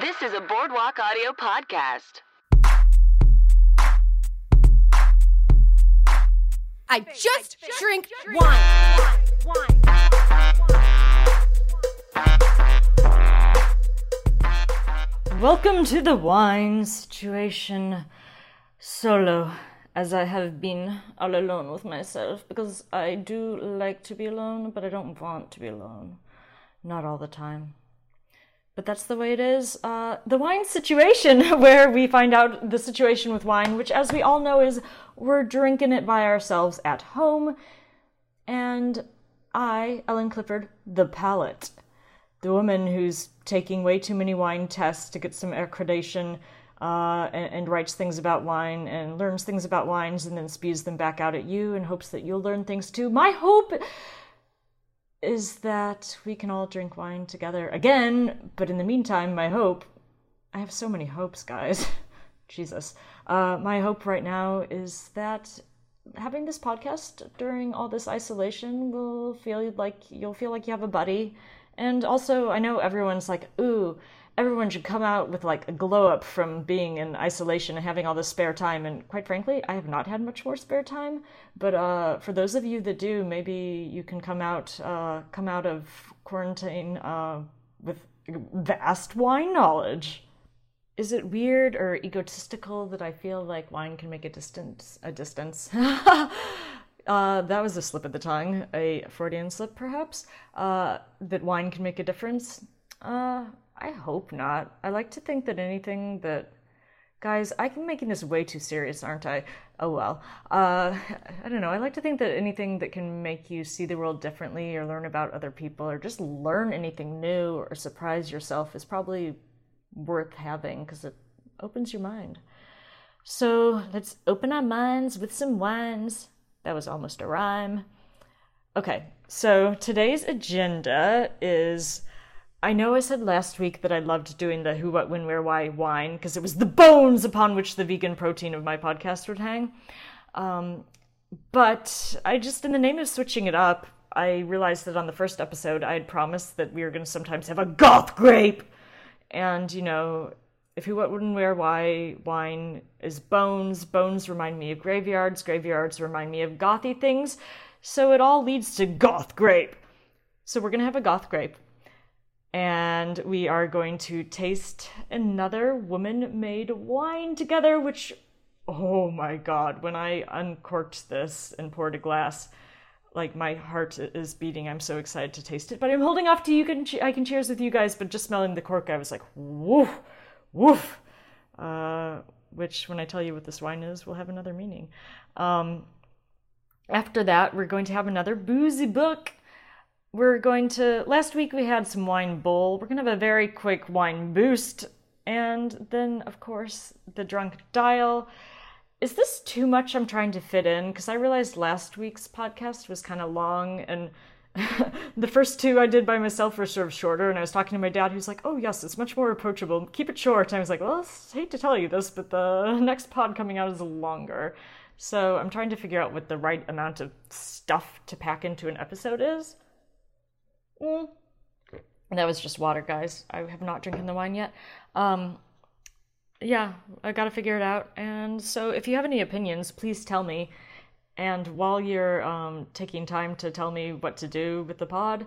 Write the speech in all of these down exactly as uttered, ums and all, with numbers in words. This is a Boardwalk Audio podcast. I just drink wine. Welcome to the wine situation solo, as I have been all alone with myself, because I do like to be alone, but I don't want to be alone. Not all the time. But that's the way it is. Uh, the wine situation, where we find out the situation with wine, which, as we all know, is we're drinking it by ourselves at home. And I, Ellen Clifford, the palate, the woman who's taking way too many wine tests to get some accreditation uh, and, and writes things about wine and learns things about wines and then spews them back out at you and hopes that you'll learn things too. My hope is that we can all drink wine together again, but in the meantime, my hope, I have so many hopes, guys, Jesus, uh, my hope right now is that having this podcast during all this isolation will feel like, you'll feel like you have a buddy, and also, I know everyone's like, ooh, everyone should come out with like a glow up from being in isolation and having all this spare time. And quite frankly, I have not had much more spare time. But uh, for those of you that do, maybe you can come out, uh, come out of quarantine uh, with vast wine knowledge. Is it weird or egotistical that I feel like wine can make a distance? A distance. Uh, that was a slip of the tongue, a Freudian slip, perhaps. Uh, that wine can make a difference. Uh, I hope not. I like to think that anything that... Guys, I'm making this way too serious, aren't I? Oh, well. Uh, I don't know. I like to think that anything that can make you see the world differently or learn about other people or just learn anything new or surprise yourself is probably worth having because it opens your mind. So let's open our minds with some wines. That was almost a rhyme. Okay, so today's agenda is... I know I said last week that I loved doing the who, what, when, where, why wine because it was the bones upon which the vegan protein of my podcast would hang. Um, but I just, in the name of switching it up, I realized that on the first episode, I had promised that we were going to sometimes have a goth grape. And, you know, if who, what, when, where, why wine is bones, bones remind me of graveyards, graveyards remind me of gothy things. So it all leads to goth grape. So we're going to have a goth grape. And we are going to taste another woman-made wine together, which, oh my God, when I uncorked this and poured a glass, like my heart is beating. I'm so excited to taste it, but I'm holding off to you. Can I can cheers with you guys, but just smelling the cork, I was like, woof, woof, uh, which when I tell you what this wine is, will have another meaning. Um, after that, we're going to have another boozy book. We're going to, last week we had some wine bowl. We're going to have a very quick wine boost. And then, of course, the drunk dial. Is this too much I'm trying to fit in? Because I realized last week's podcast was kind of long. And the first two I did by myself were sort of shorter. And I was talking to my dad, who's like, oh, yes, it's much more approachable. Keep it short. And I was like, well, I hate to tell you this, but the next pod coming out is longer. So I'm trying to figure out what the right amount of stuff to pack into an episode is. Mm. That was just water, guys. I have not drinking the wine yet. Um, yeah, I gotta figure it out. And so if you have any opinions, please tell me. And while you're um, taking time to tell me what to do with the pod,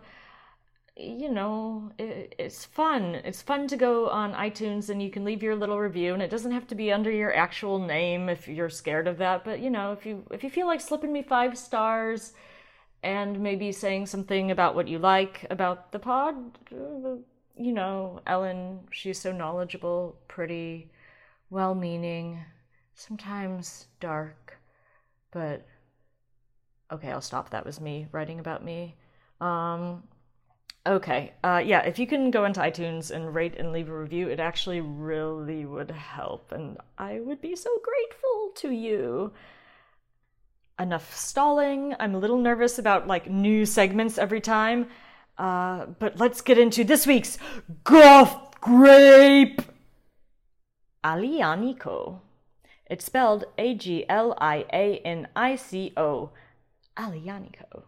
you know, it, it's fun. It's fun to go on iTunes and you can leave your little review. And it doesn't have to be under your actual name if you're scared of that. But, you know, if you if you feel like slipping me five stars... and maybe saying something about what you like about the pod. You know, Ellen, she's so knowledgeable, pretty, well-meaning, sometimes dark, but... Okay, I'll stop. That was me writing about me. Um, okay, uh, yeah, if you can go into iTunes and rate and leave a review, it actually really would help, and I would be so grateful to you. Enough stalling. I'm a little nervous about like new segments every time, uh, but let's get into this week's Goth Grape! Aglianico. It's spelled A G L I A N I C O. Aglianico.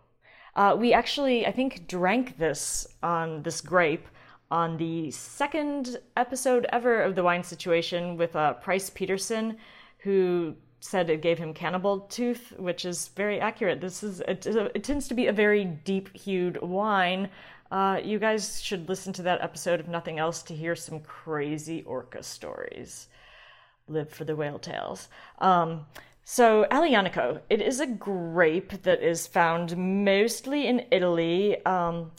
Uh, we actually, I think, drank this on this grape on the second episode ever of The Wine Situation with uh, Price Peterson, who said it gave him cannibal tooth, which is very accurate. This is it, it tends to be a very deep-hued wine. Uh, you guys should listen to that episode, if nothing else, to hear some crazy orca stories. Live for the whale tales. Um, so, Aglianico. It is a grape that is found mostly in Italy, um,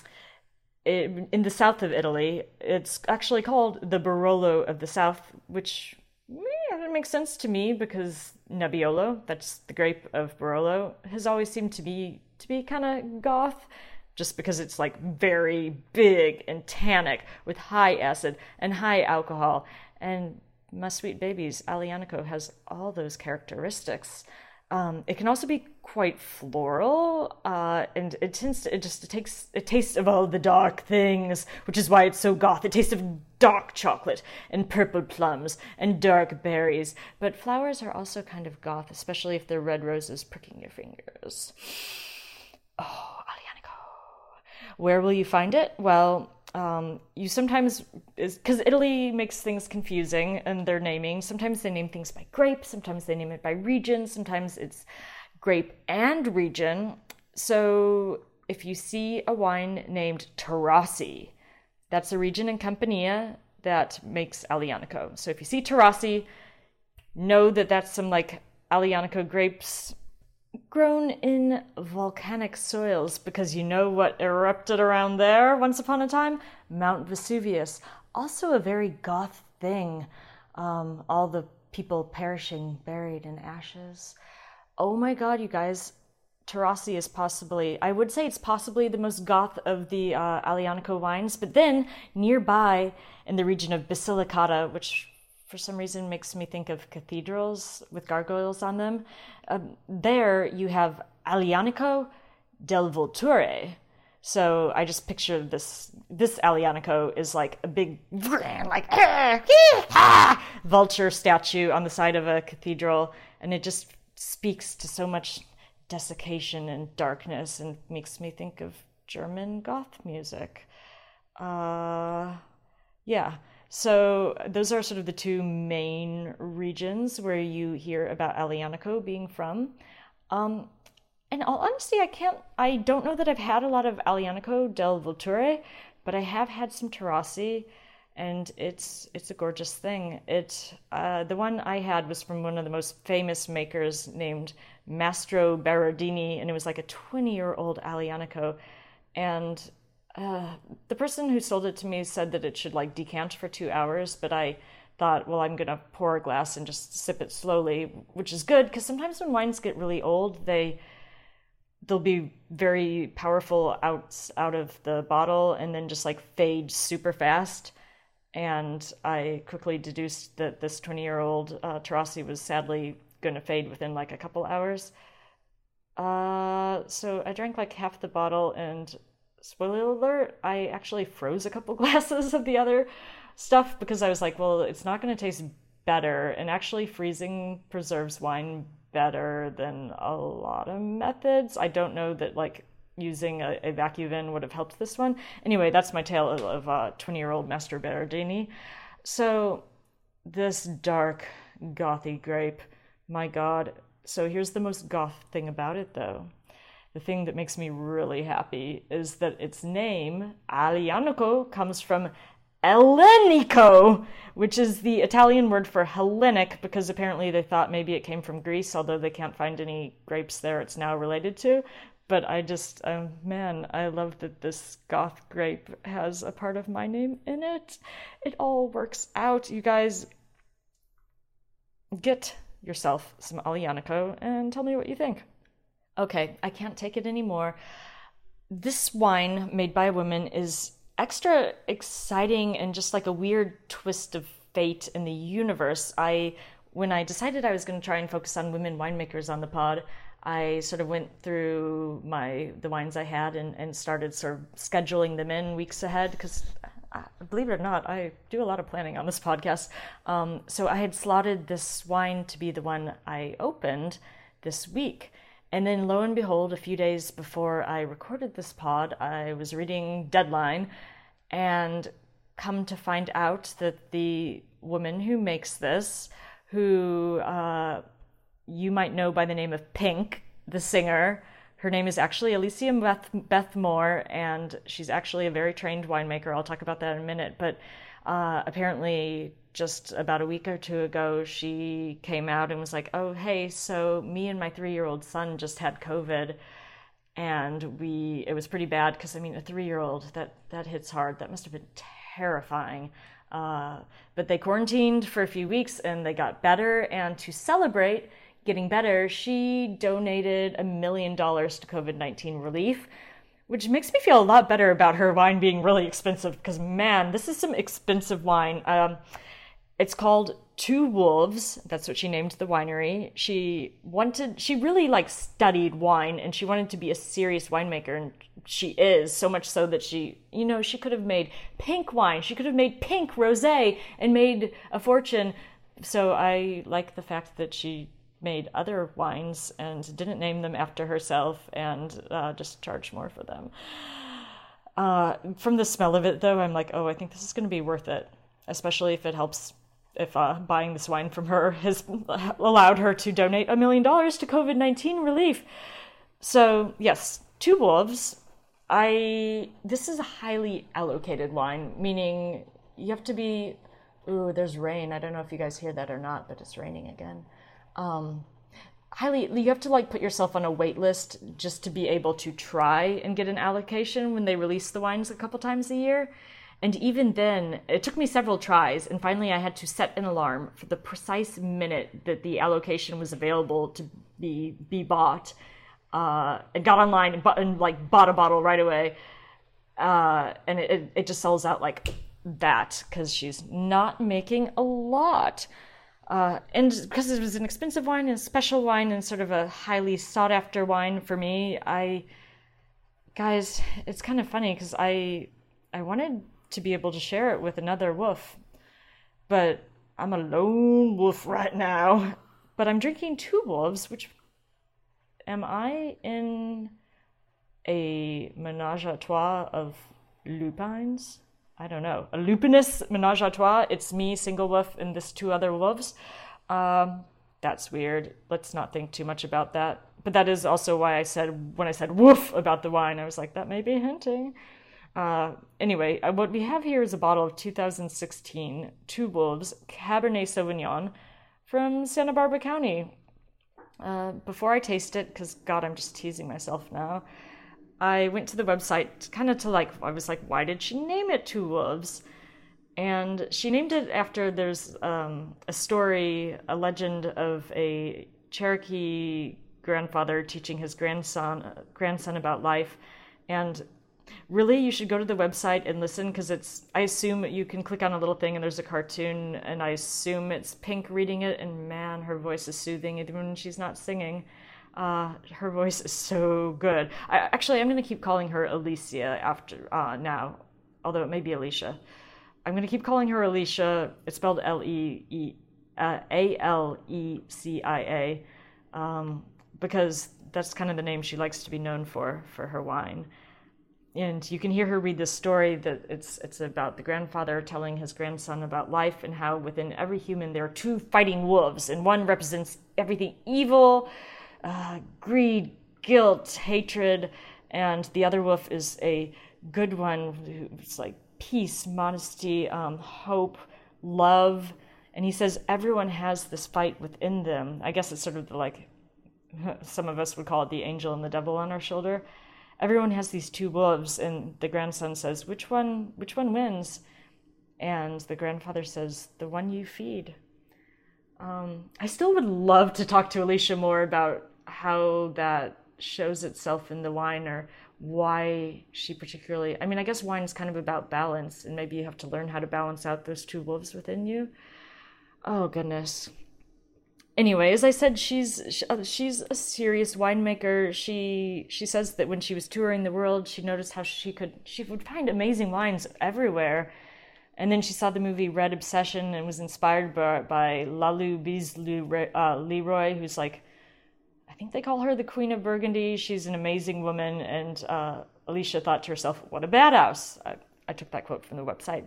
it, in the south of Italy. It's actually called the Barolo of the South, which yeah, that makes sense to me because Nebbiolo, that's the grape of Barolo, has always seemed to be to be kind of goth, just because it's like very big and tannic with high acid and high alcohol. And my sweet babies, Aglianico has all those characteristics. Um, it can also be quite floral, uh, and it tends to, it just it takes a taste of all the dark things, which is why it's so goth. It tastes of dark chocolate and purple plums and dark berries. But flowers are also kind of goth, especially if they're red roses pricking your fingers. Oh, Aglianico. Where will you find it? Well, Um, you sometimes, because Italy makes things confusing in their naming. Sometimes they name things by grape, sometimes they name it by region, sometimes it's grape and region. So if you see a wine named Taurasi, that's a region in Campania that makes Aglianico. So if you see Taurasi, know that that's some like Aglianico grapes grown in volcanic soils, because you know what erupted around there once upon a time? Mount Vesuvius. Also a very goth thing. Um, all the people perishing, buried in ashes. Oh my god, you guys. Taurasi is possibly, I would say it's possibly the most goth of the uh, Aglianico wines, but then nearby in the region of Basilicata, which for some reason makes me think of cathedrals with gargoyles on them. Um, there you have Aglianico del Vulture. So I just picture this, this Aglianico is like a big like vulture statue on the side of a cathedral. And it just speaks to so much desiccation and darkness and makes me think of German goth music. Uh, yeah. So those are sort of the two main regions where you hear about Aglianico being from. Um, and all honesty, I can't, I don't know that I've had a lot of Aglianico del Vulture, but I have had some Taurasi, and it's it's a gorgeous thing. It uh, the one I had was from one of the most famous makers named Mastroberardino, and it was like a twenty-year-old Aglianico, and Uh, the person who sold it to me said that it should like decant for two hours, but I thought, well, I'm going to pour a glass and just sip it slowly, which is good because sometimes when wines get really old, they, they'll be very powerful out, out of the bottle and then just like fade super fast. And I quickly deduced that this twenty-year-old uh, Taurasi was sadly going to fade within like a couple hours. Uh, so I drank like half the bottle and... spoiler alert, I actually froze a couple glasses of the other stuff because I was like, well, it's not going to taste better. And actually freezing preserves wine better than a lot of methods. I don't know that like using a, a VacuVin would have helped this one. Anyway, that's my tale of uh, twenty-year-old Master Berardini. So this dark, gothy grape, my God. So here's the most goth thing about it, though. The thing that makes me really happy is that its name, Aglianico, comes from Ellenico, which is the Italian word for Hellenic, because apparently they thought maybe it came from Greece, although they can't find any grapes there it's now related to. But I just, um, man, I love that this goth grape has a part of my name in it. It all works out. You guys get yourself some Aglianico and tell me what you think. Okay, I can't take it anymore. This wine made by a woman is extra exciting and just like a weird twist of fate in the universe. I, when I decided I was going to try and focus on women winemakers on the pod, I sort of went through my the wines I had and, and started sort of scheduling them in weeks ahead because, believe it or not, I do a lot of planning on this podcast. Um, so I had slotted this wine to be the one I opened this week. And then lo and behold, a few days before I recorded this pod, I was reading Deadline and come to find out that the woman who makes this, who uh, you might know by the name of Pink, the singer, her name is actually Alecia Beth, Beth Moore, and she's actually a very trained winemaker. I'll talk about that in a minute. But uh, apparently just about a week or two ago, she came out and was like, oh, hey, so me and my three-year-old son just had COVID. And we it was pretty bad because, I mean, a three-year-old, that, that hits hard. That must have been terrifying. Uh, but they quarantined for a few weeks and they got better. And to celebrate getting better, she donated a million dollars to COVID nineteen relief, which makes me feel a lot better about her wine being really expensive because, man, this is some expensive wine. Um, it's called Two Wolves. That's what she named the winery. She wanted, she really like studied wine and she wanted to be a serious winemaker. And she is, so much so that she, you know, she could have made pink wine. She could have made pink rosé and made a fortune. So I like the fact that she made other wines and didn't name them after herself and uh, just charged more for them. Uh, from the smell of it though, I'm like, oh, I think this is going to be worth it, especially if it helps. If uh, buying this wine from her has allowed her to donate a million dollars to COVID nineteen relief. So yes, Two Wolves. I, this is a highly allocated wine, meaning you have to be, ooh, there's rain. I don't know if you guys hear that or not, but it's raining again. Um, highly, you have to like put yourself on a wait list just to be able to try and get an allocation when they release the wines a couple times a year. And even then, it took me several tries, and finally I had to set an alarm for the precise minute that the allocation was available to be be bought. Uh, I got online and, bought, and like bought a bottle right away, uh, and it, it just sells out like that because she's not making a lot. Uh, and because it was an expensive wine and a special wine and sort of a highly sought-after wine for me, I, guys, it's kind of funny because I, I wanted to be able to share it with another wolf, but I'm a lone wolf right now. But I'm drinking Two Wolves, which, am I in a menage a trois of lupines? I don't know. A lupinous menage a trois. It's me, single wolf, and this two other wolves. Um, that's weird. Let's not think too much about that. But that is also why I said, when I said woof about the wine, I was like, that may be hinting. Uh, anyway, what we have here is a bottle of two thousand sixteen Two Wolves Cabernet Sauvignon from Santa Barbara County. Uh, before I taste it, because God, I'm just teasing myself now, I went to the website kind of to like, I was like, why did she name it Two Wolves? And she named it after there's um, a story, a legend of a Cherokee grandfather teaching his grandson, uh, grandson about life. And really, you should go to the website and listen because it's, I assume you can click on a little thing and there's a cartoon and I assume it's Pink reading it, and man, her voice is soothing even when she's not singing. Uh, her voice is so good. I, actually, I'm going to keep calling her Alecia after uh, now, although it may be Alicia. I'm going to keep calling her Alecia. It's spelled L E A L E C I A um, because that's kind of the name she likes to be known for, for her wine. And you can hear her read this story that it's it's about the grandfather telling his grandson about life and how within every human there are two fighting wolves, and one represents everything evil, uh, greed, guilt, hatred, and the other wolf is a good one. It's like peace, modesty, um, hope, love. And he says everyone has this fight within them. I guess it's sort of like some of us would call it the angel and the devil on our shoulder. Everyone has these two wolves, and the grandson says, which one which one wins? And the grandfather says, the one you feed. Um, I still would love to talk to Alecia Moore about how that shows itself in the wine, or why she particularly, I mean, I guess wine is kind of about balance, and maybe you have to learn how to balance out those two wolves within you. Oh, goodness. Anyway, as I said, she's she's a serious winemaker. She she says that when she was touring the world, she noticed how she could she would find amazing wines everywhere. And then she saw the movie Red Obsession and was inspired by, by Lalou Bize Leroy, who's like, I think they call her the Queen of Burgundy. She's an amazing woman. And uh, Alecia thought to herself, what a badass. I, I took that quote from the website.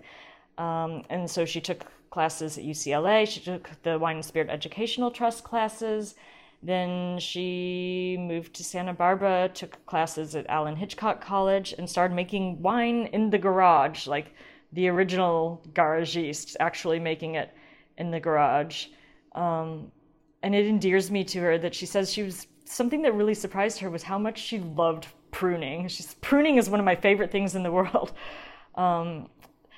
Um, and so she took classes at U C L A. She took the Wine and Spirit Educational Trust classes. Then she moved to Santa Barbara, took classes at Allen Hitchcock College, and started making wine in the garage, like the original garagiste, actually making it in the garage. Um, and it endears me to her that she says she was, something that really surprised her was how much she loved pruning. She's, pruning is one of my favorite things in the world. Um,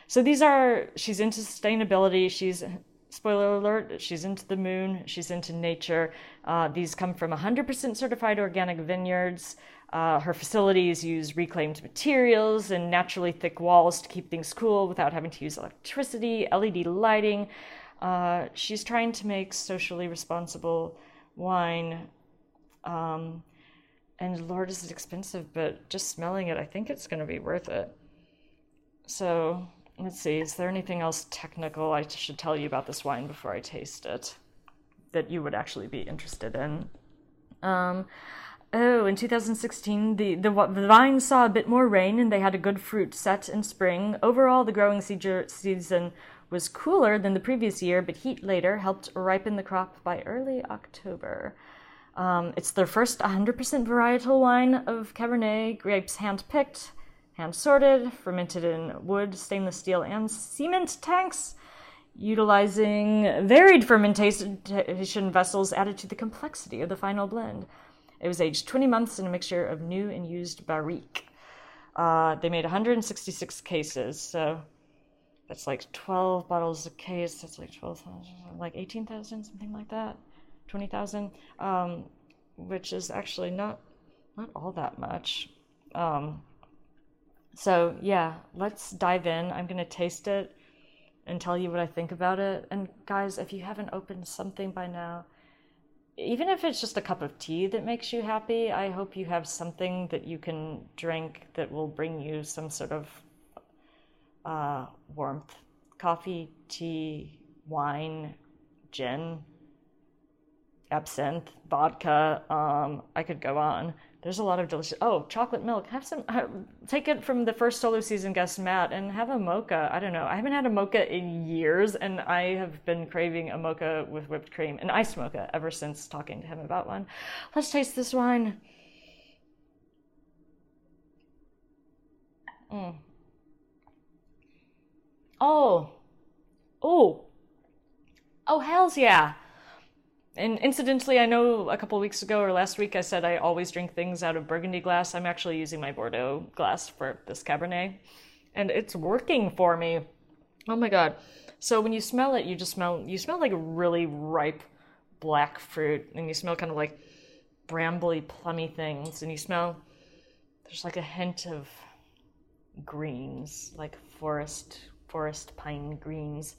so these are, she's into sustainability, she's, spoiler alert, she's into the moon, she's into nature. Uh, these come from one hundred percent certified organic vineyards. Uh, her facilities use reclaimed materials and naturally thick walls to keep things cool without having to use electricity, L E D lighting. Uh, she's trying to make socially responsible wine. Um, and Lord, is it expensive, but just smelling it, I think it's going to be worth it. So let's see, is there anything else technical I should tell you about this wine before I taste it that you would actually be interested in? Um, oh, in two thousand sixteen, the, the, the vine saw a bit more rain and they had a good fruit set in spring. Overall, the growing season was cooler than the previous year, but heat later helped ripen the crop by early October. Um, it's their first one hundred percent varietal wine of Cabernet, grapes hand-picked, hand-sorted, fermented in wood, stainless steel, and cement tanks, utilizing varied fermentation vessels added to the complexity of the final blend. It was aged twenty months in a mixture of new and used barrique. Uh, they made one hundred sixty-six cases, so that's like twelve bottles a case, that's like twelve thousand, like eighteen thousand, something like that. twenty thousand, um, which is actually not not all that much. Um, so yeah, let's dive in. I'm gonna taste it and tell you what I think about it. And guys, if you haven't opened something by now, even if it's just a cup of tea that makes you happy, I hope you have something that you can drink that will bring you some sort of uh, warmth. Coffee, tea, wine, gin, absinthe, vodka, um, I could go on. There's a lot of delicious, oh, chocolate milk. Have some, uh, take it from the first solo season guest, Matt, and have a mocha. I don't know, I haven't had a mocha in years, and I have been craving a mocha with whipped cream, an iced mocha, ever since talking to him about one. Let's taste this wine. Mm. Oh, oh, oh, hells yeah. And incidentally, I know a couple weeks ago or last week I said I always drink things out of burgundy glass. I'm actually using my Bordeaux glass for this Cabernet, and it's working for me. Oh my God. So when you smell it, you just smell, you smell like really ripe black fruit, and you smell kind of like brambly, plummy things, and you smell, there's like a hint of greens, like forest, forest pine greens.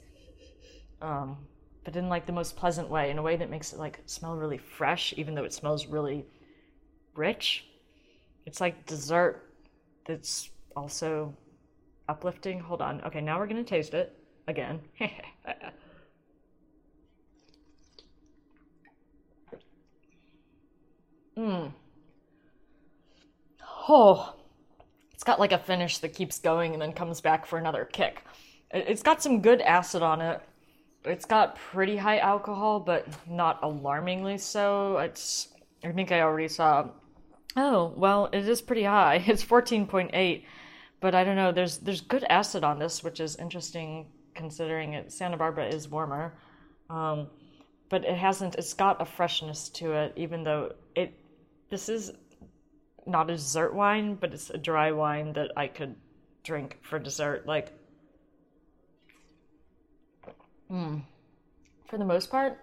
Um... but in like the most pleasant way, in a way that makes it like smell really fresh, even though it smells really rich. It's like dessert that's also uplifting. Hold on. Okay, now we're gonna taste it again. Mmm. Oh, it's got like a finish that keeps going and then comes back for another kick. It's got some good acid on it. It's got pretty high alcohol, but not alarmingly so. It's, I think I already saw, oh, well, it is pretty high. It's fourteen point eight, but I don't know. There's there's good acid on this, which is interesting considering it. Santa Barbara is warmer, um, but it hasn't, it's got a freshness to it, even though it, this is not a dessert wine, but it's a dry wine that I could drink for dessert. Like, Mm. For the most part,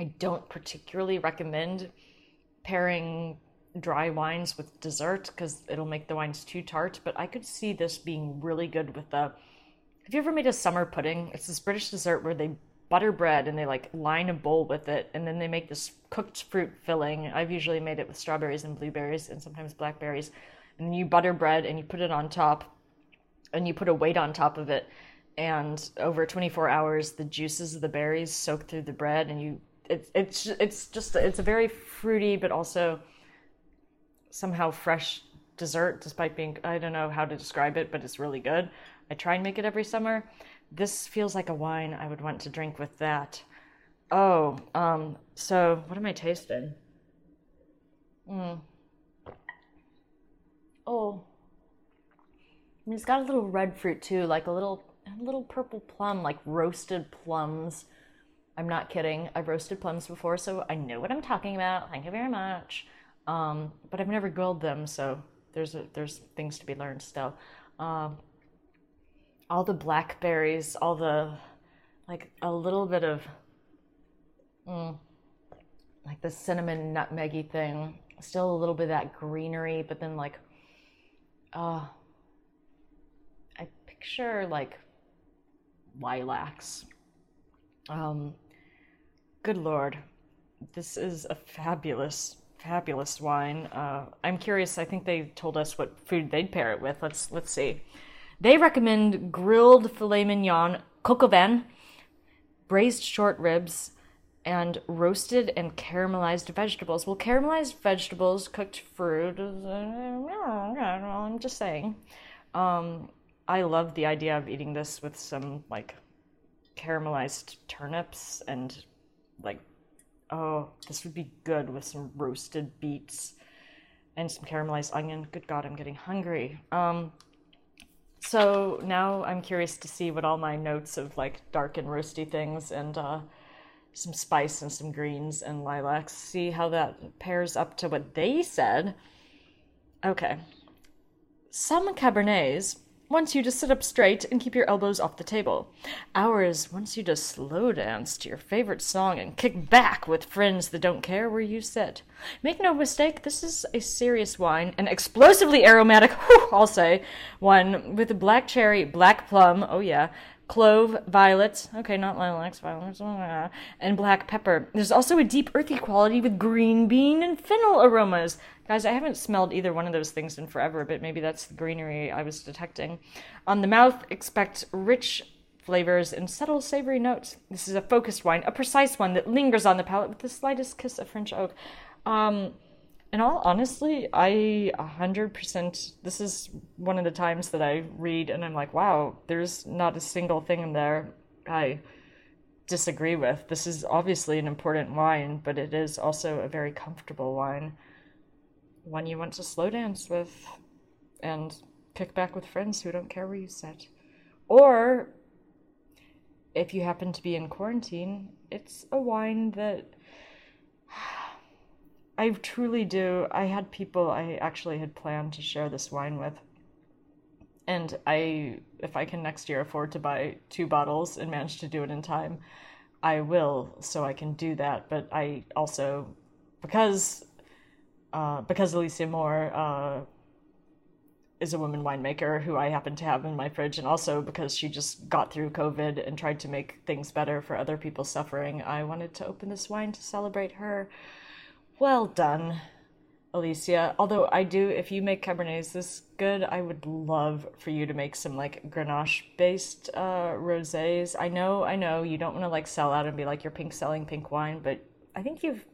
I don't particularly recommend pairing dry wines with dessert because it'll make the wines too tart, but I could see this being really good with the... Have you ever made a summer pudding? It's this British dessert where they butter bread and they like line a bowl with it, and then they make this cooked fruit filling. I've usually made it with strawberries and blueberries and sometimes blackberries, and you butter bread and you put it on top and you put a weight on top of it. And over twenty-four hours, the juices of the berries soak through the bread, and you it, it's it's just it's a very fruity but also somehow fresh dessert, despite being, I don't know how to describe it, but it's really good. I try and make it every summer. This feels like a wine I would want to drink with that. Oh, um, so what am I tasting? Mm. Oh, I mean, it's got a little red fruit too, like a little, a little purple plum, like roasted plums. I'm not kidding. I've roasted plums before, so I know what I'm talking about. Thank you very much. Um, but I've never grilled them, so there's a, there's things to be learned still. Um, all the blackberries, all the, like a little bit of, mm, like the cinnamon nutmeggy thing. Still a little bit of that greenery, but then like, uh, I picture like lilacs. Um, good Lord, this is a fabulous, fabulous wine. Uh, I'm curious. I think they told us what food they'd pair it with. Let's, let's see. They recommend grilled filet mignon, coq au vin, braised short ribs, and roasted and caramelized vegetables. Well, caramelized vegetables, cooked fruit. I'm just saying. Um, I love the idea of eating this with some like caramelized turnips and like, oh, this would be good with some roasted beets and some caramelized onion. Good God, I'm getting hungry. Um, so now I'm curious to see what all my notes of like dark and roasty things and uh, some spice and some greens and lilacs, see how that pairs up to what they said. Okay. Some Cabernets wants you to sit up straight and keep your elbows off the table. Ours wants you to slow dance to your favorite song and kick back with friends that don't care where you sit. Make no mistake, this is a serious wine, an explosively aromatic, whew, I'll say, one with black cherry, black plum, oh yeah, clove, violets, okay, not lilacs, violets, and black pepper. There's also a deep earthy quality with green bean and fennel aromas. Guys, I haven't smelled either one of those things in forever, but maybe that's the greenery I was detecting. On the mouth, expect rich flavors and subtle savory notes. This is a focused wine, a precise one that lingers on the palate with the slightest kiss of French oak. Um, in all honesty, I one hundred percent, this is one of the times that I read and I'm like, wow, there's not a single thing in there I disagree with. This is obviously an important wine, but it is also a very comfortable wine. One you want to slow dance with and kick back with friends who don't care where you sit. Or, if you happen to be in quarantine, it's a wine that I truly do. I had people I actually had planned to share this wine with. And I, if I can next year afford to buy two bottles and manage to do it in time, I will, so I can do that. But I also, because... Uh, because Alecia Moore uh, is a woman winemaker who I happen to have in my fridge, and also because she just got through COVID and tried to make things better for other people suffering, I wanted to open this wine to celebrate her. Well done, Alecia. Although I do, if you make Cabernets this good, I would love for you to make some like Grenache-based uh, rosés. I know, I know, you don't want to like sell out and be like, you're pink selling pink wine, but I think you've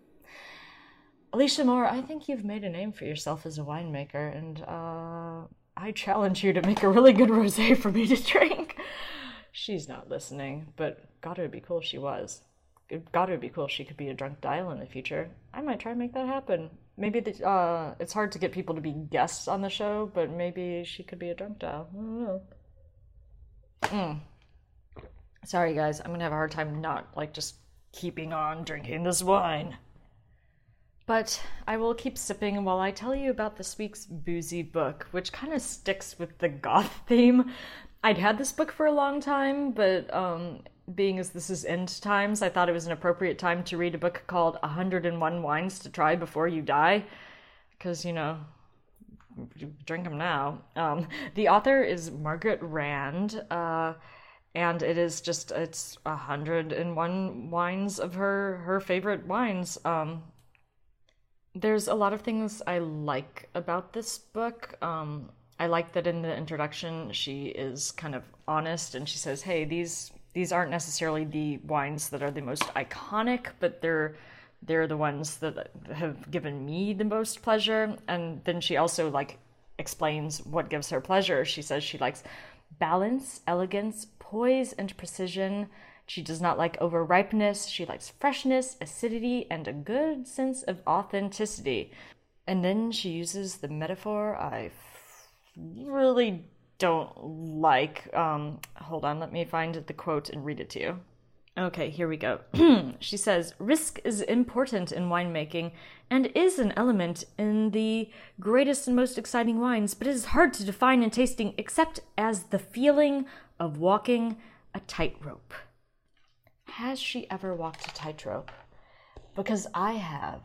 Alecia Moore, I think you've made a name for yourself as a winemaker, and uh, I challenge you to make a really good rosé for me to drink. She's not listening, but God, it would be cool if she was. God, it would be cool if she could be a drunk dial in the future. I might try and make that happen. Maybe the, uh, it's hard to get people to be guests on the show, but maybe she could be a drunk dial. I don't know. Mm. Sorry, guys. I'm going to have a hard time not, like, just keeping on drinking this wine. But I will keep sipping while I tell you about this week's boozy book, which kind of sticks with the goth theme. I'd had this book for a long time, but um, being as this is end times, I thought it was an appropriate time to read a book called one hundred and one Wines to Try Before You Die, because, you know, drink them now. Um, the author is Margaret Rand, uh, and it is just, it's one hundred and one wines of her, her favorite wines. Um, There's a lot of things I like about this book. Um, I like that in the introduction she is kind of honest and she says, hey, these these aren't necessarily the wines that are the most iconic, but they're they're the ones that have given me the most pleasure. And then she also like explains what gives her pleasure. She says she likes balance, elegance, poise, and precision. She does not like over-ripeness. She likes freshness, acidity, and a good sense of authenticity. And then she uses the metaphor I really don't like. Um, hold on, let me find the quote and read it to you. Okay, here we go. She says, risk is important in winemaking and is an element in the greatest and most exciting wines, but it is hard to define in tasting except as the feeling of walking a tightrope. Has she ever walked a tightrope? Because I have.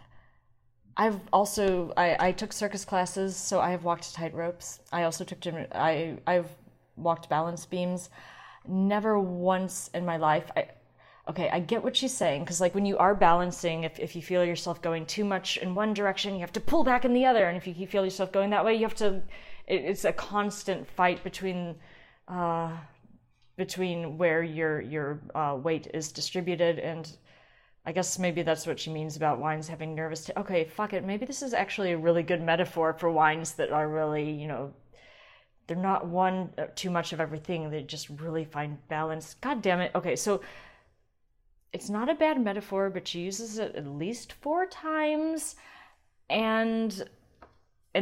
I've also, I, I took circus classes, so I have walked tightropes. I also took, I, I've walked balance beams. Never once in my life, I... Okay, I get what she's saying, because like when you are balancing, if, if you feel yourself going too much in one direction, you have to pull back in the other. And if you feel yourself going that way, you have to, it, it's a constant fight between uh, between where your your uh, weight is distributed. And I guess maybe that's what she means about wines having nervous, t- okay, fuck it. Maybe this is actually a really good metaphor for wines that are really, you know, they're not one too much of everything. They just really find balance. God damn it. Okay, so... it's not a bad metaphor, but she uses it at least four times. And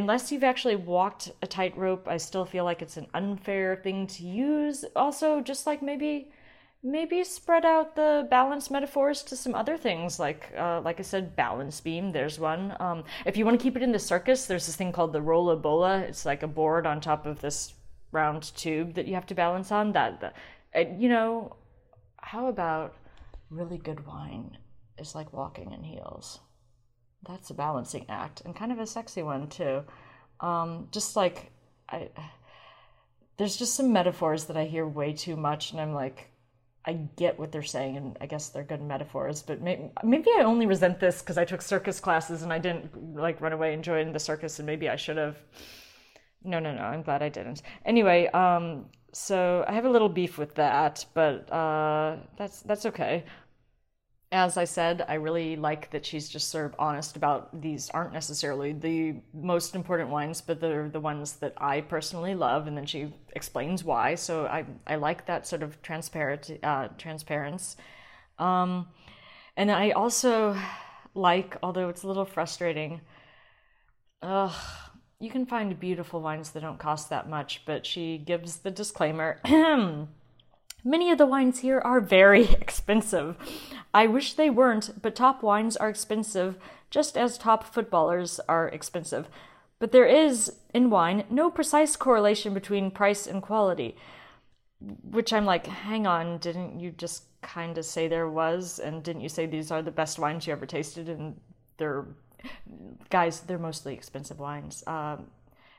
unless you've actually walked a tightrope, I still feel like it's an unfair thing to use. Also, just like maybe maybe spread out the balance metaphors to some other things. Like uh, like I said, balance beam, there's one. Um, if you want to keep it in the circus, there's this thing called the rolla bola. It's like a board on top of this round tube that you have to balance on. That, that uh, you know, how about... really good wine is like walking in heels. That's a balancing act, and kind of a sexy one too. Um, just like, I, there's just some metaphors that I hear way too much, and I'm like, I get what they're saying, and I guess they're good metaphors, but maybe, maybe I only resent this because I took circus classes and I didn't like run away and join the circus, and maybe I should have. No, no, no, I'm glad I didn't. Anyway, um, so I have a little beef with that, but uh, that's that's okay. As I said, I really like that she's just sort of honest about these aren't necessarily the most important wines, but they're the ones that I personally love, and then she explains why. So I I like that sort of transparency. Uh, transparency. Um, and I also like, although it's a little frustrating, ugh, you can find beautiful wines that don't cost that much, but she gives the disclaimer... many of the wines here are very expensive. I wish they weren't, but top wines are expensive, just as top footballers are expensive. But there is, in wine, no precise correlation between price and quality. Which I'm like, hang on, didn't you just kind of say there was? And didn't you say these are the best wines you ever tasted? And they're, guys, they're mostly expensive wines. Um...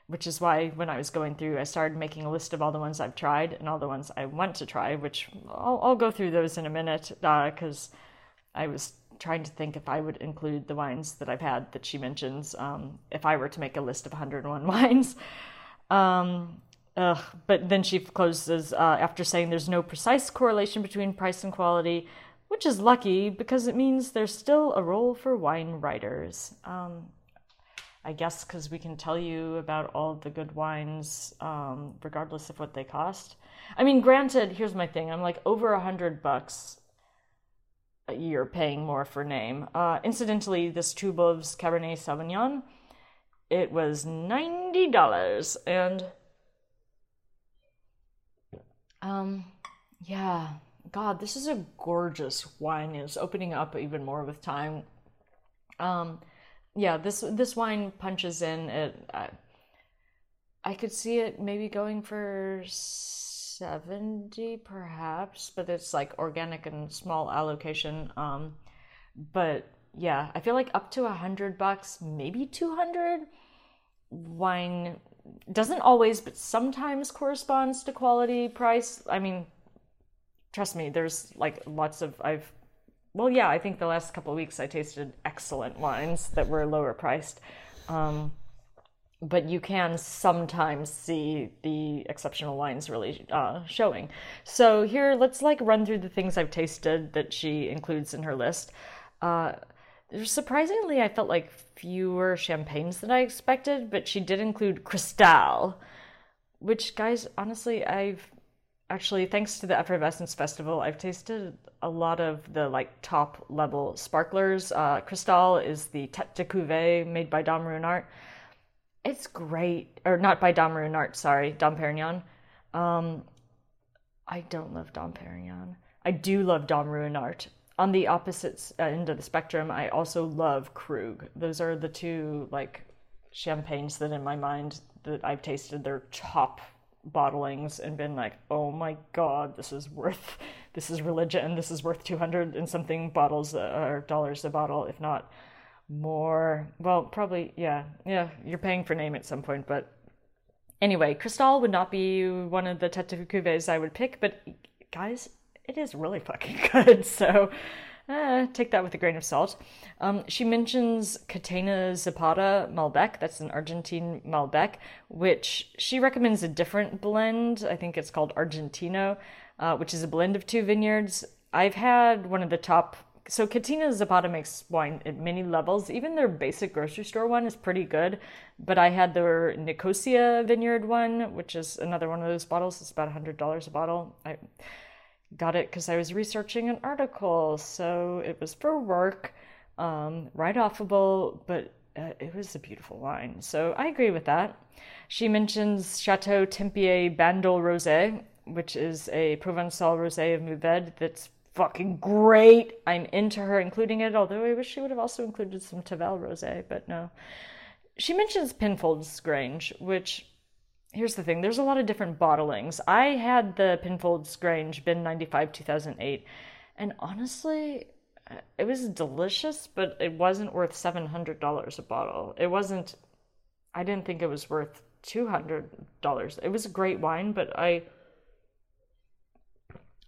Which is why when I was going through, I started making a list of all the ones I've tried and all the ones I want to try, which I'll, I'll go through those in a minute, because uh, I was trying to think if I would include the wines that I've had that she mentions, um, if I were to make a list of one hundred one wines. Um, uh, but then she closes uh, after saying there's no precise correlation between price and quality, which is lucky because it means there's still a role for wine writers. Um I guess because we can tell you about all the good wines, um, regardless of what they cost. I mean, granted, here's my thing. I'm like over a hundred bucks a year paying more for name. Uh, incidentally, this Two Wolves Cabernet Sauvignon, it was ninety dollars. And, um, yeah, God, this is a gorgeous wine. It's opening up even more with time. Um... Yeah, this this wine punches in at, uh, I could see it maybe going for seventy perhaps, but it's like organic and small allocation. Um, but yeah, I feel like up to a hundred bucks, maybe two hundred, wine doesn't always, but sometimes corresponds to quality price. I mean, trust me, there's like lots of, I've Well, yeah, I think the last couple of weeks I tasted excellent wines that were lower priced. Um, but you can sometimes see the exceptional wines really uh, showing. So here, let's like run through the things I've tasted that she includes in her list. Uh, Surprisingly, I felt like fewer champagnes than I expected, but she did include Cristal, which, guys, honestly, I've actually, thanks to the Effervescence Festival, I've tasted a lot of the, like, top-level sparklers. Uh, Cristal is the tête de cuvée made by Dom Ruinart. It's great. Or not by Dom Ruinart, sorry. Dom Perignon. Um, I don't love Dom Perignon. I do love Dom Ruinart. On the opposite end of the spectrum, I also love Krug. Those are the two, like, champagnes that in my mind that I've tasted their top bottlings and been like, oh my god, this is worth, this is religion, this is worth two hundred and something bottles or dollars a bottle, if not more. Well, probably, yeah, yeah, you're paying for name at some point, but anyway, Cristal would not be one of the tête de cuvées I would pick, but guys, it is really fucking good, so eh, take that with a grain of salt. Um, she mentions Catena Zapata Malbec. That's an Argentine Malbec, which she recommends a different blend. I think it's called Argentino, uh, which is a blend of two vineyards. I've had one of the top... So Catena Zapata makes wine at many levels. Even their basic grocery store one is pretty good, but I had their Nicosia vineyard one, which is another one of those bottles. It's about one hundred dollars a bottle. I... Got it because I was researching an article, so it was for work, um, right offable, but uh, it was a beautiful wine. So I agree with that. She mentions Chateau d'Yquem Bandol Rosé, which is a Provençal Rosé of Mourvèdre that's fucking great. I'm into her including it, although I wish she would have also included some Tavel Rosé, but no. She mentions Penfolds Grange, which... Here's the thing, there's a lot of different bottlings. I had the Penfolds Grange Bin ninety-five two thousand eight, and honestly, it was delicious, but it wasn't worth seven hundred dollars a bottle. It wasn't, I didn't think it was worth two hundred dollars. It was a great wine, but I,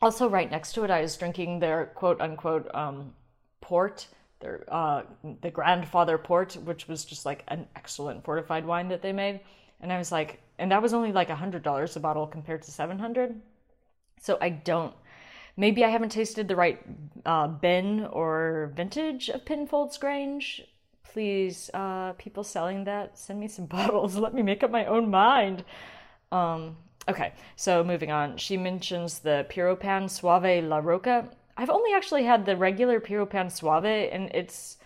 also right next to it, I was drinking their quote unquote um, port, their uh, the grandfather port, which was just like an excellent fortified wine that they made. And I was like, and that was only like one hundred dollars a bottle compared to seven hundred dollars. So I don't, maybe I haven't tasted the right uh, bin or vintage of Penfolds Grange. Please, uh, people selling that, send me some bottles. Let me make up my own mind. Um, okay, so moving on. She mentions the Pieropan Suave La Roca. I've only actually had the regular Pieropan Suave, and it's,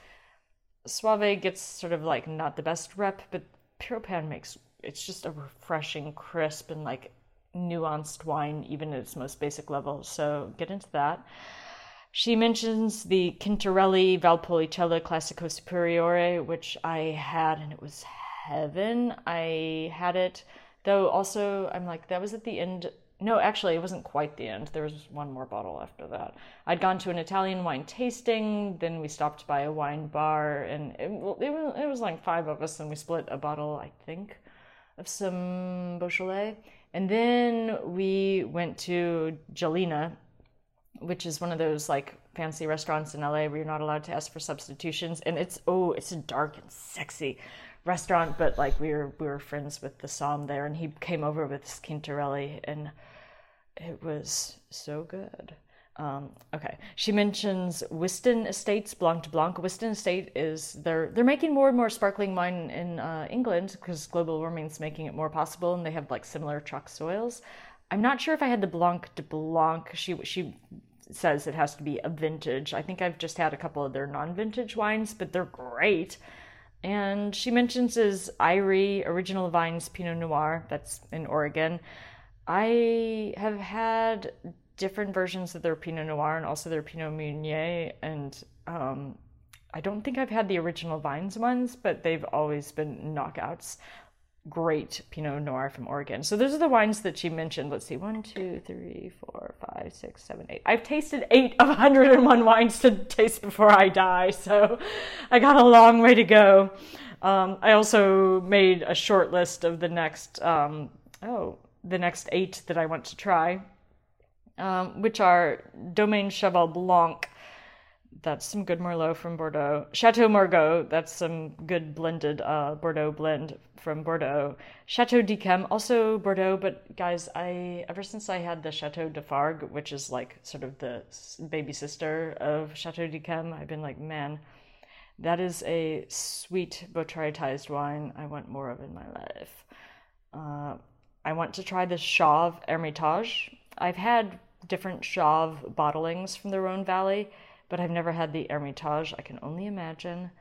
Suave gets sort of like not the best rep, but Pieropan makes... It's just a refreshing, crisp, and like nuanced wine, even at its most basic level. So get into that. She mentions the Quintarelli Valpolicella Classico Superiore, which I had, and it was heaven. I had it, though also, I'm like, that was at the end. No, actually, it wasn't quite the end. There was one more bottle after that. I'd gone to an Italian wine tasting, then we stopped by a wine bar, and it, it, was, it was like five of us, and we split a bottle, I think, of some Beaujolais. And then we went to Gelina, which is one of those like fancy restaurants in L A where you're not allowed to ask for substitutions. And it's, oh, it's a dark and sexy restaurant, but like we were, we were friends with the Somme there, and he came over with this Quintarelli, and it was so good. Um, okay. She mentions Wiston Estates, Blanc de Blanc. Wiston Estate is, they're, they're making more and more sparkling wine in uh, England because global warming's making it more possible, and they have like similar chalk soils. I'm not sure if I had the Blanc de Blanc. She, she says it has to be a vintage. I think I've just had a couple of their non-vintage wines, but they're great. And she mentions his Irie Original Vines Pinot Noir. That's in Oregon. I have had... different versions of their Pinot Noir and also their Pinot Meunier, and um, I don't think I've had the Original Vines ones, but they've always been knockouts. Great Pinot Noir from Oregon. So those are the wines that she mentioned. Let's see, one, two, three, four, five, six, seven, eight. I've tasted eight of one hundred one wines to taste before I die, so I got a long way to go. Um, I also made a short list of the next, um, oh, the next eight that I want to try. Um, which are Domaine Cheval Blanc, that's some good Merlot from Bordeaux. Chateau Margaux, that's some good blended uh, Bordeaux blend from Bordeaux. Chateau d'Yquem, also Bordeaux, but guys, I ever since I had the Chateau Defargue, which is like sort of the baby sister of Chateau d'Yquem, I've been like, man, That is a sweet botryotized wine. I want more of in my life. Uh, I want to try the Chauve Hermitage. I've had different Chauve bottlings from the Rhone Valley, but I've never had the Hermitage. I can only imagine.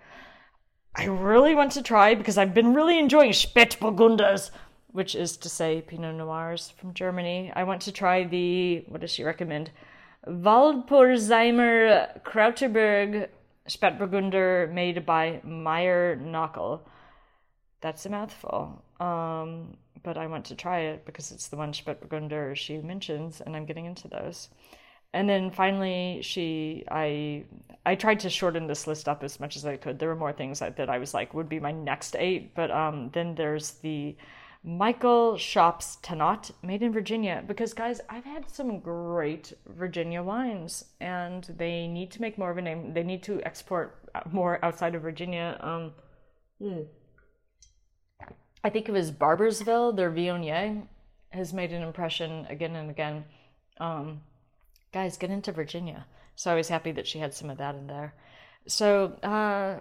I really want to try, because I've been really enjoying Spätburgunders, which is to say Pinot Noirs from Germany. I want to try the, what does she recommend? Waldporzheimer Krauterberg Spätburgunder made by Meyer Knockel. That's a mouthful. Um, but I want to try it because it's the one Spätburgunder she mentions, and I'm getting into those. And then finally, she, I, I tried to shorten this list up as much as I could. There were more things that, that I was like would be my next eight, but um, then there's the Michael Shops Tanat made in Virginia, because guys, I've had some great Virginia wines, and they need to make more of a name. They need to export more outside of Virginia. Um, mm. I think it was Barbersville, their Viognier, has made an impression again and again. Um, guys, get into Virginia. So I was happy that she had some of that in there. So uh,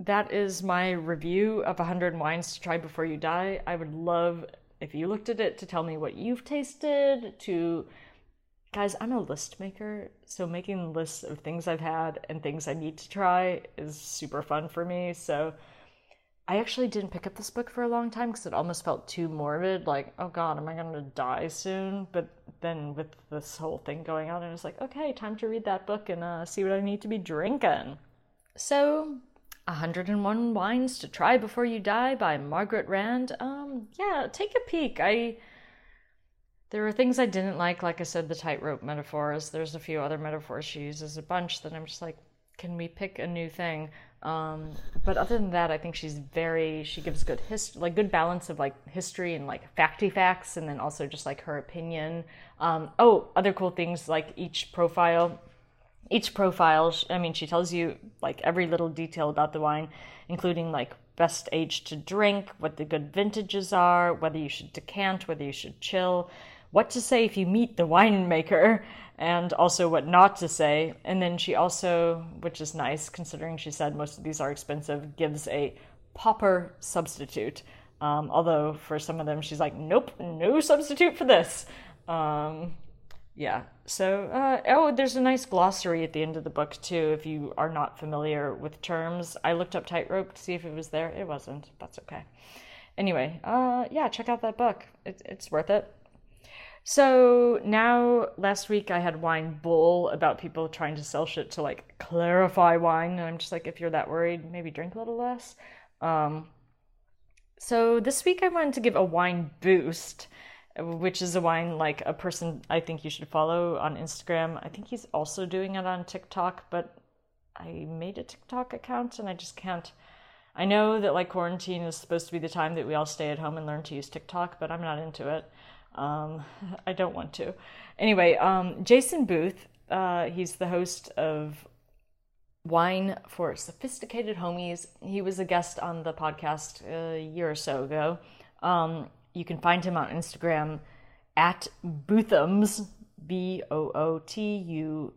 that is my review of one hundred Wines to Try Before You Die. I would love, if you looked at it, to tell me what you've tasted. To Guys, I'm a list maker, so making lists of things I've had and things I need to try is super fun for me. So I actually didn't pick up this book for a long time because it almost felt too morbid, like, oh God, am I going to die soon? But then with this whole thing going on, I was like, okay, time to read that book and uh, see what I need to be drinking. So one hundred one Wines to Try Before You Die by Margaret Rand. Um, yeah, take a peek. I There were things I didn't like, like I said, the tightrope metaphors. There's a few other metaphors she uses, a bunch that I'm just like, can we pick a new thing? Um, but other than that, I think she's very, she gives good hist- like good balance of like history and like facty facts, and then also just like her opinion. Um, oh, other cool things like each profile, each profile, I mean, she tells you like every little detail about the wine, including like best age to drink, what the good vintages are, whether you should decant, whether you should chill, what to say if you meet the winemaker, and also what not to say. And then she also, which is nice considering she said most of these are expensive, gives a pauper substitute. Um, although for some of them, she's like, nope, no substitute for this. Um, yeah, so, uh, oh, there's a nice glossary at the end of the book too, if you are not familiar with terms. I looked up tightrope to see if it was there. It wasn't, that's okay. Anyway, uh, yeah, check out that book. It, it's worth it. So now, last week I had Wine Bull about people trying to sell shit to like clarify wine, and I'm just like, if you're that worried, maybe drink a little less. Um, so this week I wanted to give a wine boost, which is a wine like a person I think you should follow on Instagram. I think he's also doing it on TikTok, but I made a TikTok account and I just can't. I know that like quarantine is supposed to be the time that we all stay at home and learn to use TikTok, but I'm not into it. Um, I don't want to. Anyway, um, Jason Booth, uh, he's the host of Wine for Sophisticated Homies. He was a guest on the podcast a year or so ago. Um, you can find him on Instagram at Boothums, B O O T U,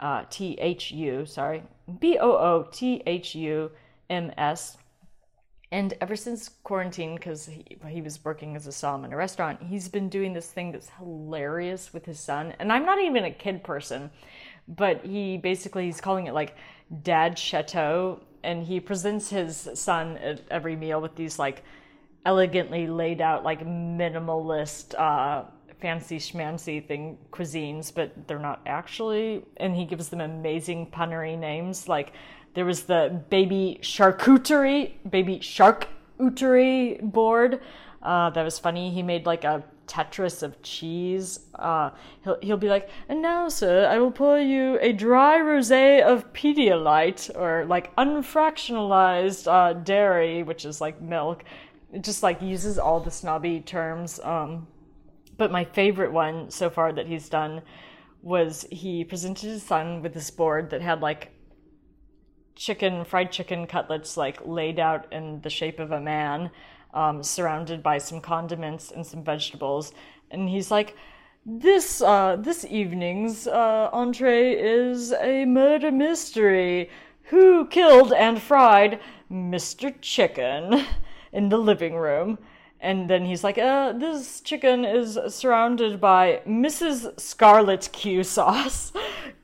uh, T H U, sorry, B O O T H U M S. And ever since quarantine, because he, he was working as a sommelier in a restaurant, he's been doing this thing that's hilarious with his son. And I'm not even a kid person, but he basically, he's calling it like Dad Chateau. And he presents his son at every meal with these like elegantly laid out, like minimalist, uh, fancy schmancy thing cuisines, but they're not actually. And he gives them amazing punnery names, like there was the baby charcuterie, baby charcuterie board. Uh, that was funny. He made like a Tetris of cheese. Uh, he'll he'll be like, and now, sir, I will pour you a dry rosé of Pedialyte, or like unfractionalized uh, dairy, which is like milk. It just like uses all the snobby terms. Um, but my favorite one so far that he's done was he presented his son with this board that had like chicken, fried chicken cutlets like laid out in the shape of a man, um, surrounded by some condiments and some vegetables. And he's like, this uh, this evening's uh, entree is a murder mystery. who killed and fried Mister Chicken in the living room. And then he's like, uh, this chicken is surrounded by Missus Scarlet Q sauce,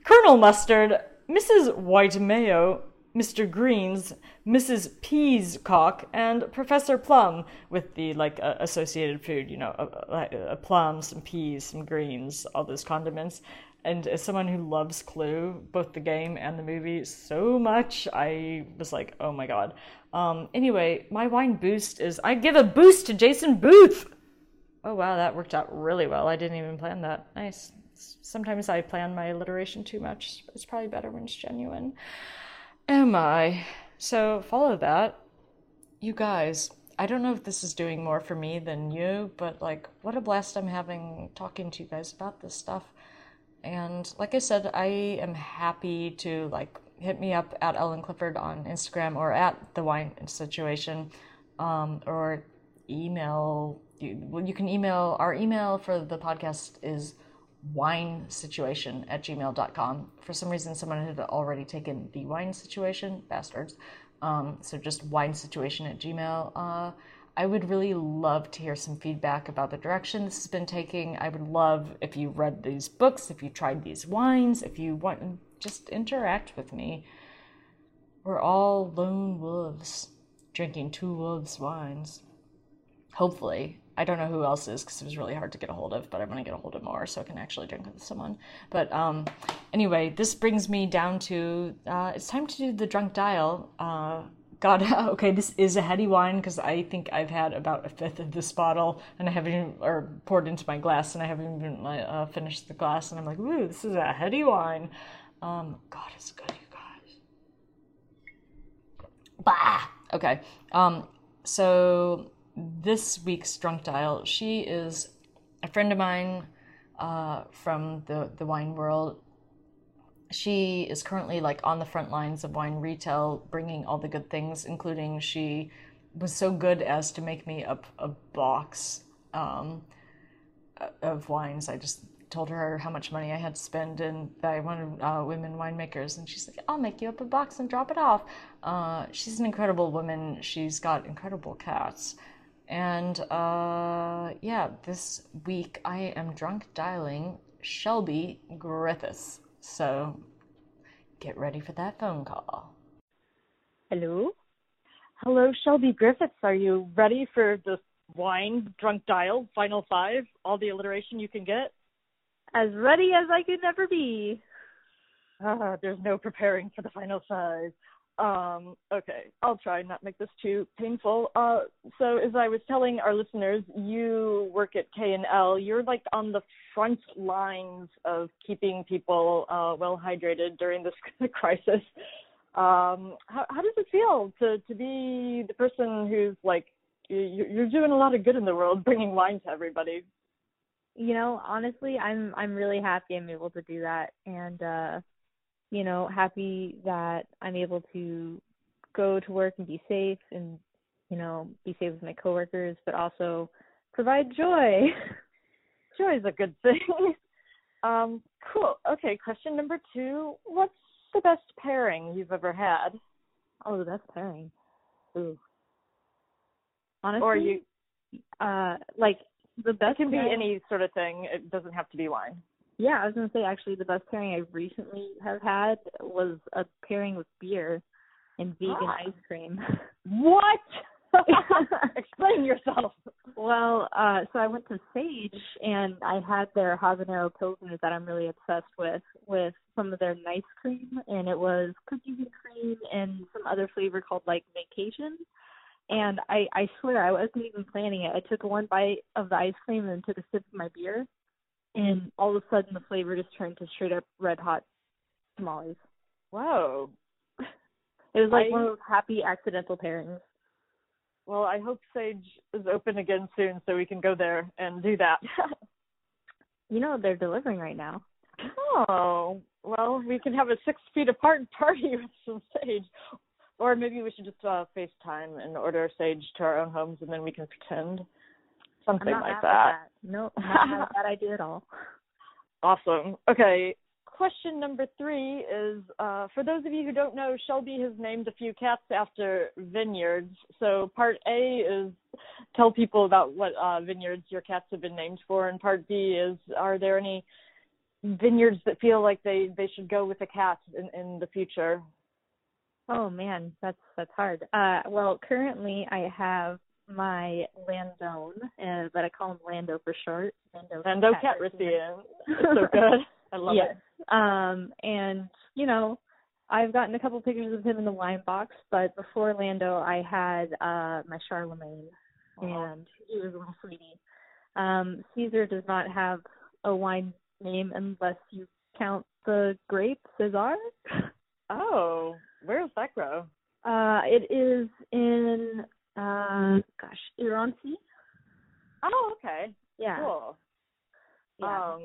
Colonel Mustard, Missus White Mayo, Mister Greens, Missus Peascock, and Professor Plum, with the, like, uh, associated food, you know, a, a, a plum, some peas, some greens, all those condiments. And as someone who loves Clue, both the game and the movie, so much, I was like, oh my god. Um, anyway, my wine boost is, I give a boost to Jason Booth! Oh wow, that worked out really well. I didn't even plan that. Nice. Sometimes I plan my alliteration too much. It's probably better when it's genuine. Am I? So, follow that. You guys, I don't know if this is doing more for me than you, but, like, what a blast I'm having talking to you guys about this stuff. And like I said, I am happy to, like, hit me up at Ellen Clifford on Instagram or at The Wine Situation, um, or email. You, well, you can email. Our email for the podcast is winesituation at gmail dot com. For some reason, someone had already taken The Wine Situation, bastards. Um, so just winesituation at gmail. Uh, I would really love to hear some feedback about the direction this has been taking. I would love if you read these books, if you tried these wines, if you want to just interact with me. We're all lone wolves, drinking Two Wolves wines. Hopefully. I don't know who else is, because it was really hard to get a hold of, but I want to get a hold of more so I can actually drink with someone. But um, anyway, this brings me down to, uh, it's time to do the drunk dial. Uh, God, okay, this is a heady wine, because I think I've had about a fifth of this bottle, and I haven't even, or poured into my glass, and I haven't even uh, finished the glass, and I'm like, ooh, this is a heady wine. Um, God, it's good, you guys. Bah! Okay, um, so this week's drunk dial, she is a friend of mine uh, from the, the wine world. She is currently, like, on the front lines of wine retail, bringing all the good things, including she was so good as to make me up a box um, of wines. I just told her how much money I had to spend and that I wanted uh, women winemakers. And she's like, I'll make you up a box and drop it off. Uh, she's an incredible woman. She's got incredible cats. And uh, yeah, this week I am drunk dialing Shelby Griffiths. So, get ready for that phone call. Hello? Hello, Shelby Griffiths. Are you ready for the wine drunk dial, final five, all the alliteration you can get? As ready as I could ever be. Uh, there's no preparing for the final five. Um, okay, I'll try and not make this too painful. Uh, so, as I was telling our listeners, you work at K and L. You're, like, on the front lines of keeping people uh, well hydrated during this crisis. Um, how, how does it feel to, to be the person who's, like, you, you're doing a lot of good in the world, bringing wine to everybody? You know, honestly, I'm I'm really happy I'm able to do that, and uh, you know, happy that I'm able to go to work and be safe and, you know, be safe with my coworkers, but also provide joy. Joy is a good thing. um, cool. Okay, question number two. What's the best pairing you've ever had? Oh, the best pairing. Ooh. Honestly, or you, uh, like, the best. It can be any sort of thing. It doesn't have to be wine. Yeah, I was going to say, actually, the best pairing I recently have had was a pairing with beer and vegan ah. ice cream. What? Explain yourself. Well, uh, so I went to Sage, and I had their habanero pilsner that I'm really obsessed with, with some of their nice cream, and it was cookies and cream and some other flavor called, like, vacation. And I, I swear, I wasn't even planning it. I took one bite of the ice cream and took a sip of my beer, and all of a sudden the flavor just turned to straight-up red-hot tamales. Whoa. It was like I, one of those happy accidental pairings. Well, I hope Sage is open again soon so we can go there and do that. You know, they're delivering right now. Oh, well, we can have a six-feet-apart party with some Sage. Or maybe we should just uh, FaceTime and order Sage to our own homes, and then we can pretend. Something like that. that. No, nope, not a bad idea at all. Awesome. Okay, question number three is, uh, for those of you who don't know, Shelby has named a few cats after vineyards. So part A is tell people about what uh, vineyards your cats have been named for, and part B is, are there any vineyards that feel like they, they should go with a cat in, in the future? Oh, man, that's that's hard. Uh, well, currently I have my Landone, uh, but I call him Lando for short. Lando, Lando Cat Ricien. So good. I love yes. it. Um, and, you know, I've gotten a couple pictures of him in the wine box, but before Lando I had uh, my Charlemagne, wow. and he was a little sweetie. Um, Caesar does not have a wine name unless you count the grape, Caesar. Oh, where does that grow? Uh, it is in, uh, gosh, Iransi. Oh, okay. Yeah. Cool. Yeah. Um,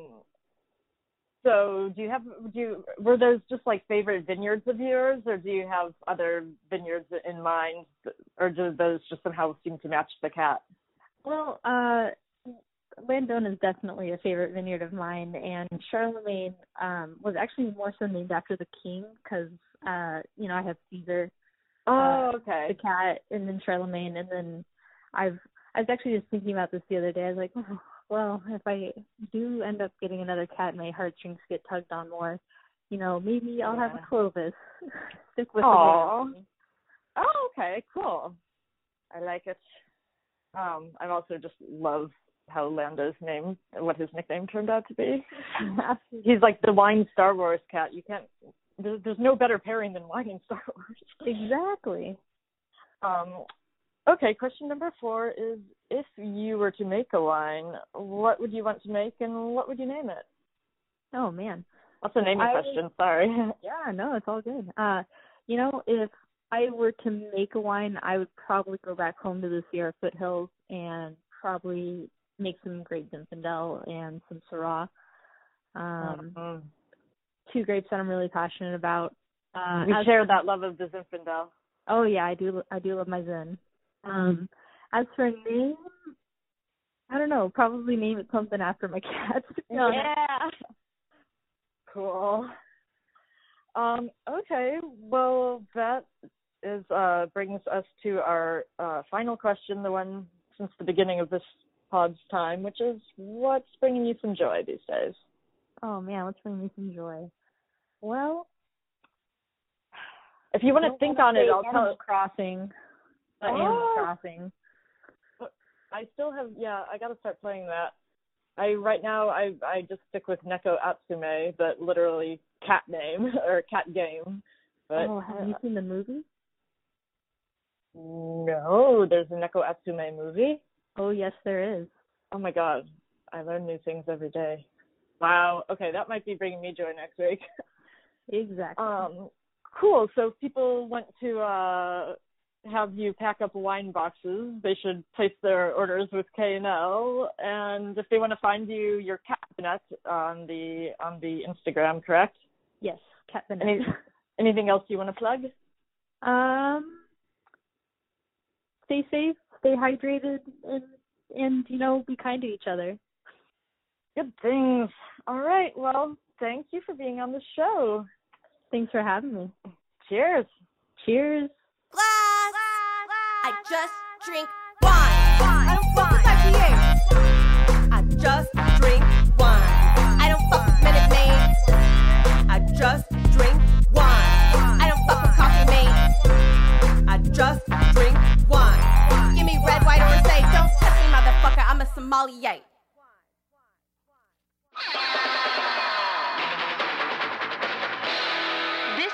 so do you have, do you, were those just like favorite vineyards of yours, or do you have other vineyards in mind, or do those just somehow seem to match the cat? Well, uh, Landone is definitely a favorite vineyard of mine, and Charlemagne um, was actually more so named after the king because, uh, you know, I have Caesar, oh, uh, okay. the cat, and then Charlemagne, and then I've I was actually just thinking about this the other day. I was like, oh, well, if I do end up getting another cat and my heartstrings get tugged on more, you know, maybe I'll yeah. have a Clovis. Stick with Aww. The Oh, okay, cool. I like it. Um, I also just love how Lando's name, what his nickname turned out to be. He's like the wine Star Wars cat. You can't, there's, there's no better pairing than wine and Star Wars. Exactly. Um, okay, question number four is, if you were to make a wine, what would you want to make and what would you name it? Oh, man. That's a naming I, question, sorry. Yeah, no, it's all good. Uh, you know, if I were to make a wine, I would probably go back home to the Sierra Foothills and probably make some great Zinfandel and some Syrah. Um, mm-hmm. Two grapes that I'm really passionate about. Uh, we share for, that love of the Zinfandel. Oh, yeah, I do I do love my Zin. Um, mm-hmm. As for name, I don't know, probably name it something after my cat. Yeah. Cool. Um, okay, well, that is uh, brings us to our uh, final question, the one since the beginning of this pod's time, which is, what's bringing you some joy these days? Oh, man, what's bringing me some joy? Well, if you want to think on it, I'll tell you. Crossing. I oh. am crossing. I still have, yeah, I got to start playing that. I Right now, I I just stick with Neko Atsume, but literally cat name, or cat game. But, oh, have uh, you seen the movie? No, there's a Neko Atsume movie. Oh, yes, there is. Oh, my God. I learn new things every day. Wow. Okay, that might be bringing me joy next week. Exactly. Um, cool. So if people want to uh, have you pack up wine boxes, they should place their orders with K and L. And if they want to find you, your Catvinet on the on the Instagram, correct? Yes, Catvinet. Any, anything else you want to plug? Um, stay safe. Stay hydrated, and, and, you know, be kind to each other. Good things. All right. Well, thank you for being on the show. Thanks for having me. Cheers. Cheers. Glass. I just drink wine. I don't fuck with I P As. I just drink wine. I don't fuck with Minute Maid. I just drink wine. I don't fuck with Coffee Maid. I just drink wine. Give me red, white, or say, don't touch me, motherfucker, I'm a sommelier. This